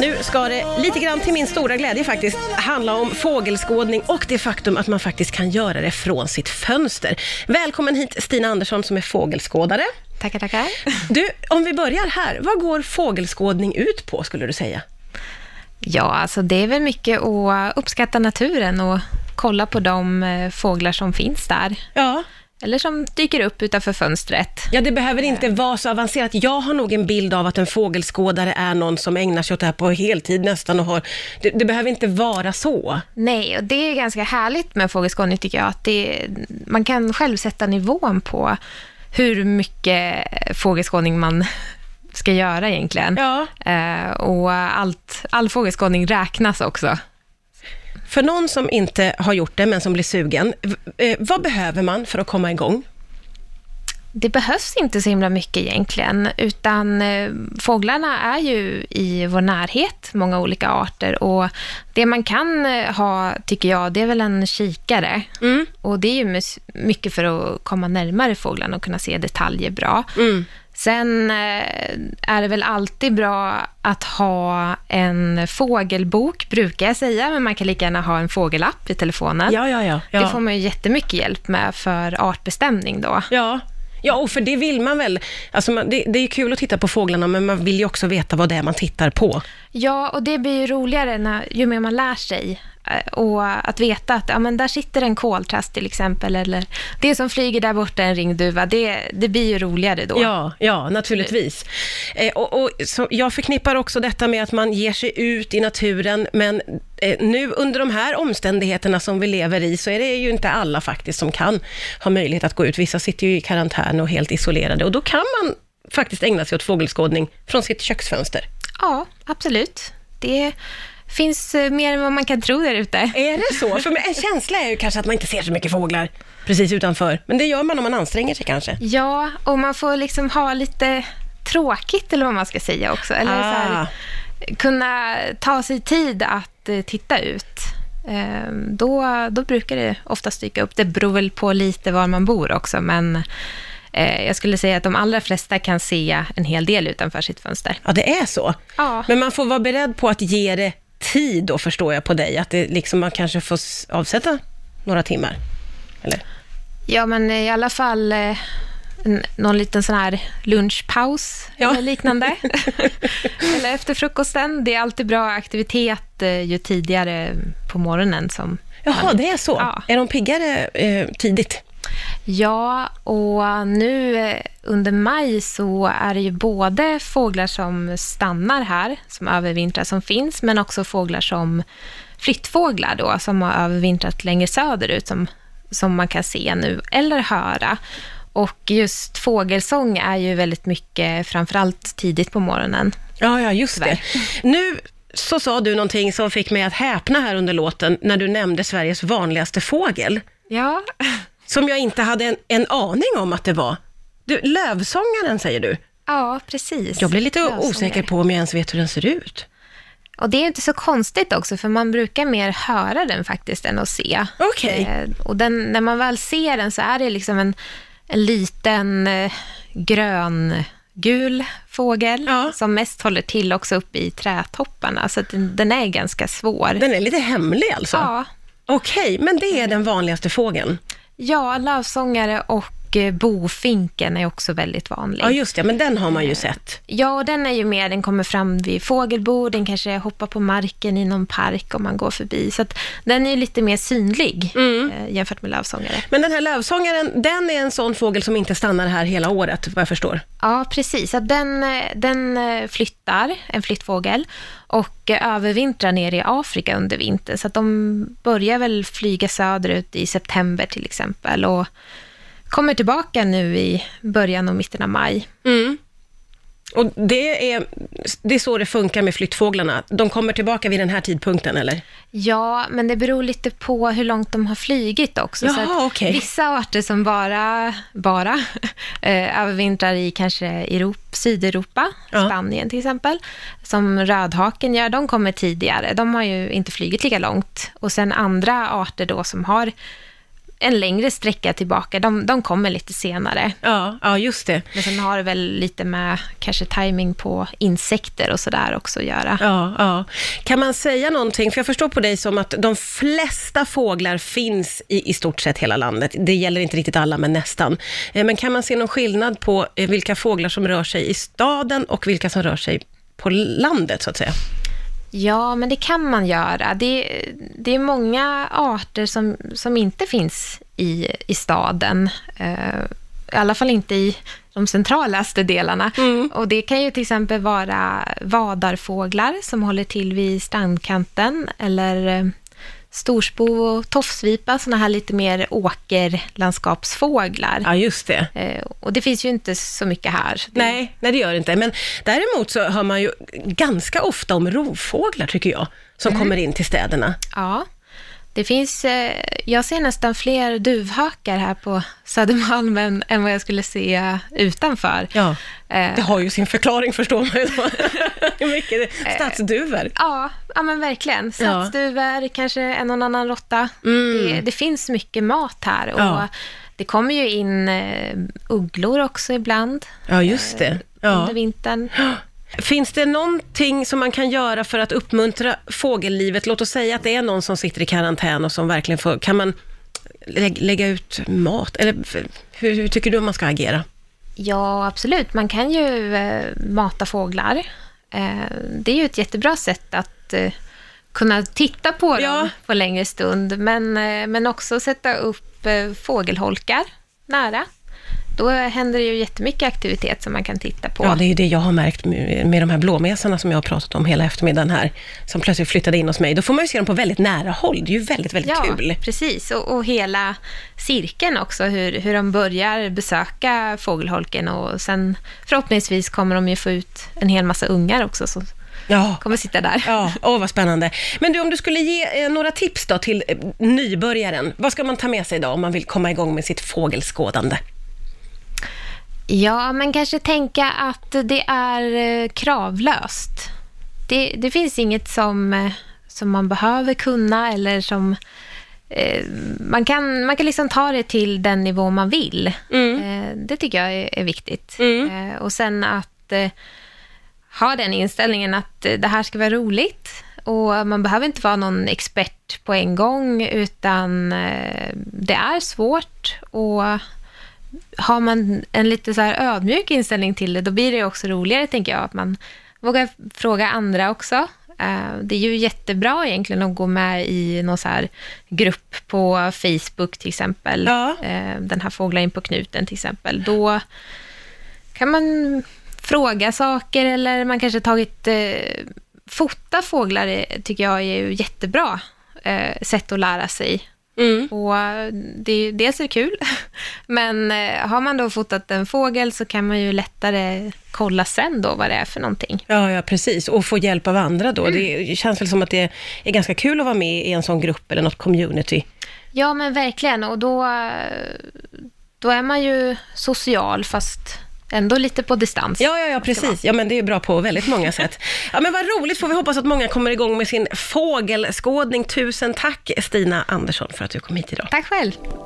Nu ska det lite grann till min stora glädje faktiskt handla om fågelskådning och det faktum att man faktiskt kan göra det från sitt fönster. Välkommen hit Stina Andersson som är fågelskådare. Tackar, tackar. Du, om vi börjar här, vad går fågelskådning ut på skulle du säga? Ja, alltså det är väl mycket att uppskatta naturen och kolla på de fåglar som finns där. Ja. Eller som dyker upp utanför fönstret. Ja, det behöver inte vara så avancerat. Jag har nog en bild av att en fågelskådare är någon som ägnar sig åt det här på heltid nästan. Och har... det behöver inte vara så. Nej, och det är ganska härligt med fågelskådning tycker jag. Att man kan själv sätta nivån på hur mycket fågelskådning man ska göra egentligen. Ja. Och all fågelskådning räknas också. För någon som inte har gjort det men som blir sugen, vad behöver man för att komma igång? Det behövs inte så himla mycket egentligen, utan fåglarna är ju i vår närhet, många olika arter. Och det man kan ha, tycker jag, det är väl en kikare. Mm. Och det är ju mycket för att komma närmare fåglarna och kunna se detaljer bra. Mm. Sen är det väl alltid bra att ha en fågelbok, brukar jag säga. Men man kan lika gärna ha en fågelapp i telefonen. Ja. Det får man ju jättemycket hjälp med för artbestämning då. Ja, och för det vill man väl. Alltså det är ju kul att titta på fåglarna, men man vill ju också veta vad det är man tittar på. Ja, och det blir ju roligare ju mer man lär sig. Och att veta att ja, men där sitter en koltrast till exempel, eller det som flyger där borta, en ringduva, det blir ju roligare då. Ja, naturligtvis. Och så jag förknippar också detta med att man ger sig ut i naturen, men nu under de här omständigheterna som vi lever i så är det ju inte alla faktiskt som kan ha möjlighet att gå ut. Vissa sitter ju i karantän och helt isolerade, och då kan man faktiskt ägna sig åt fågelskådning från sitt köksfönster. Ja, absolut. Det finns mer än vad man kan tro där ute. Är det så? För en känsla är ju kanske att man inte ser så mycket fåglar precis utanför. Men det gör man om man anstränger sig kanske. Ja, och man får liksom ha lite tråkigt eller vad man ska säga också. Eller så här, kunna ta sig tid att titta ut. Då brukar det oftast dyka upp. Det beror väl på lite var man bor också, men... Jag skulle säga att de allra flesta kan se en hel del utanför sitt fönster. Ja, det är så. Ja. Men man får vara beredd på att ge det tid då, förstår jag på dig. Att det liksom, man kanske får avsätta några timmar, eller? Ja, men i alla fall någon liten sån här lunchpaus eller liknande. Eller efter frukosten. Det är alltid bra aktivitet ju tidigare på morgonen. Det är så. Ja. Är de piggare tidigt? Ja, och nu under maj så är det ju både fåglar som stannar här, som övervintrar, som finns, men också fåglar som flyttfåglar då, som har övervintrat längre söderut, som man kan se nu eller höra. Och just fågelsång är ju väldigt mycket, framförallt tidigt på morgonen. Ja, just det. Nu så sa du någonting som fick mig att häpna här under låten när du nämnde Sveriges vanligaste fågel. Ja, som jag inte hade en aning om att det var. Du, lövsångaren säger du? Ja, precis. Jag blir lite osäker på om jag ens vet hur den ser ut. Och det är inte så konstigt också, för man brukar mer höra den faktiskt än att se. Okej. Och när man väl ser den så är det liksom en liten grön-gul fågel som mest håller till också uppe i trätopparna. Så att den är ganska svår. Den är lite hemlig alltså? Ja. Okej, men det är den vanligaste fågeln? Ja, lövsångare och bofinken är också väldigt vanlig. Ja, just det. Men den har man ju sett. Ja, och den är ju med. Den kommer fram vid fågelbord. Den kanske hoppar på marken i någon park om man går förbi. Så att den är ju lite mer synlig jämfört med lövsångare. Men den här lövsångaren, den är en sån fågel som inte stannar här hela året, vad jag förstår. Ja, precis. Att den flyttar, en flyttfågel, och övervintrar ner i Afrika under vintern. Så att de börjar väl flyga söderut i september till exempel, och kommer tillbaka nu i början och mitten av maj. Mm. Och det är så det funkar med flyttfåglarna. De kommer tillbaka vid den här tidpunkten, eller? Ja, men det beror lite på hur långt de har flygit också. Jaha, så att vissa arter som bara övervintrar i kanske Sydeuropa, Spanien till exempel, som rödhaken gör, de kommer tidigare. De har ju inte flygit lika långt. Och sen andra arter då som har en längre sträcka tillbaka, de kommer lite senare. Ja, just det. Men sen har det väl lite med kanske timing på insekter och sådär också att göra. Ja. Kan man säga någonting, för jag förstår på dig som att de flesta fåglar finns i stort sett hela landet. Det gäller inte riktigt alla, men nästan. Men kan man se någon skillnad på vilka fåglar som rör sig i staden och vilka som rör sig på landet så att säga? Ja, men det kan man göra. Det är många arter som inte finns i staden. I alla fall inte i de centralaste delarna. Mm. Och det kan ju till exempel vara vadarfåglar som håller till vid strandkanten, eller storspov och toffsvipa, såna här lite mer åkerlandskapsfåglar. Ja, just det. Och det finns ju inte så mycket här. Nej, det gör det inte. Men däremot så hör man ju ganska ofta om rovfåglar, tycker jag, som kommer in till städerna. Ja, det finns, jag ser nästan fler duvhökar här på Södermalm än vad jag skulle se utanför. Ja, det har ju sin förklaring, förstår man ju då. Hur mycket stadsduvor. Ja, men verkligen. Stadsduvor, kanske en och annan råtta. Mm. Det finns mycket mat här och det kommer ju in ugglor också ibland. Ja, just det. Under vintern. Finns det någonting som man kan göra för att uppmuntra fågellivet? Låt oss säga att det är någon som sitter i karantän och som verkligen får... Kan man lägga ut mat? Eller hur tycker du att man ska agera? Ja, absolut. Man kan ju mata fåglar. Det är ju ett jättebra sätt att kunna titta på dem på längre stund. Men också sätta upp fågelholkar nära. Då händer det ju jättemycket aktivitet som man kan titta på. Ja, det är ju det jag har märkt med de här blåmesarna som jag har pratat om hela eftermiddagen här, som plötsligt flyttade in hos mig. Då får man ju se dem på väldigt nära håll. Det är ju väldigt, väldigt kul. Ja, precis. Och hela cirkeln också, hur de börjar besöka fågelholken, och sen förhoppningsvis kommer de ju få ut en hel massa ungar också som kommer sitta där. Ja, vad spännande. Men du, om du skulle ge några tips då till nybörjaren, vad ska man ta med sig då om man vill komma igång med sitt fågelskådande? Ja, men kanske tänka att det är kravlöst. Det finns inget som man behöver kunna, eller som man kan liksom ta det till den nivå man vill. Det tycker jag är viktigt. Och sen att ha den inställningen att det här ska vara roligt, och man behöver inte vara någon expert på en gång, utan det är svårt, och har man en lite så här ödmjuk inställning till det, då blir det också roligare, tänker jag, att man vågar fråga andra också. Det är ju jättebra egentligen att gå med i någon så här grupp på Facebook till exempel. Den här fåglar in på knuten till exempel. Då kan man fråga saker, eller man kanske tagit fota fåglar, tycker jag är ju jättebra sätt att lära sig. Och dels är det kul, men har man då fotat en fågel så kan man ju lättare kolla sen då vad det är för någonting. Ja, precis. Och få hjälp av andra då. Det känns väl som att det är ganska kul att vara med i en sån grupp eller något community. Ja, men verkligen. Och då är man ju social, fast ändå lite på distans. Ja, precis. Ja, men det är bra på väldigt många sätt. Ja, men vad roligt. Får vi hoppas att många kommer igång med sin fågelskådning. Tusen tack, Stina Andersson, för att du kom hit idag. Tack själv. Tack.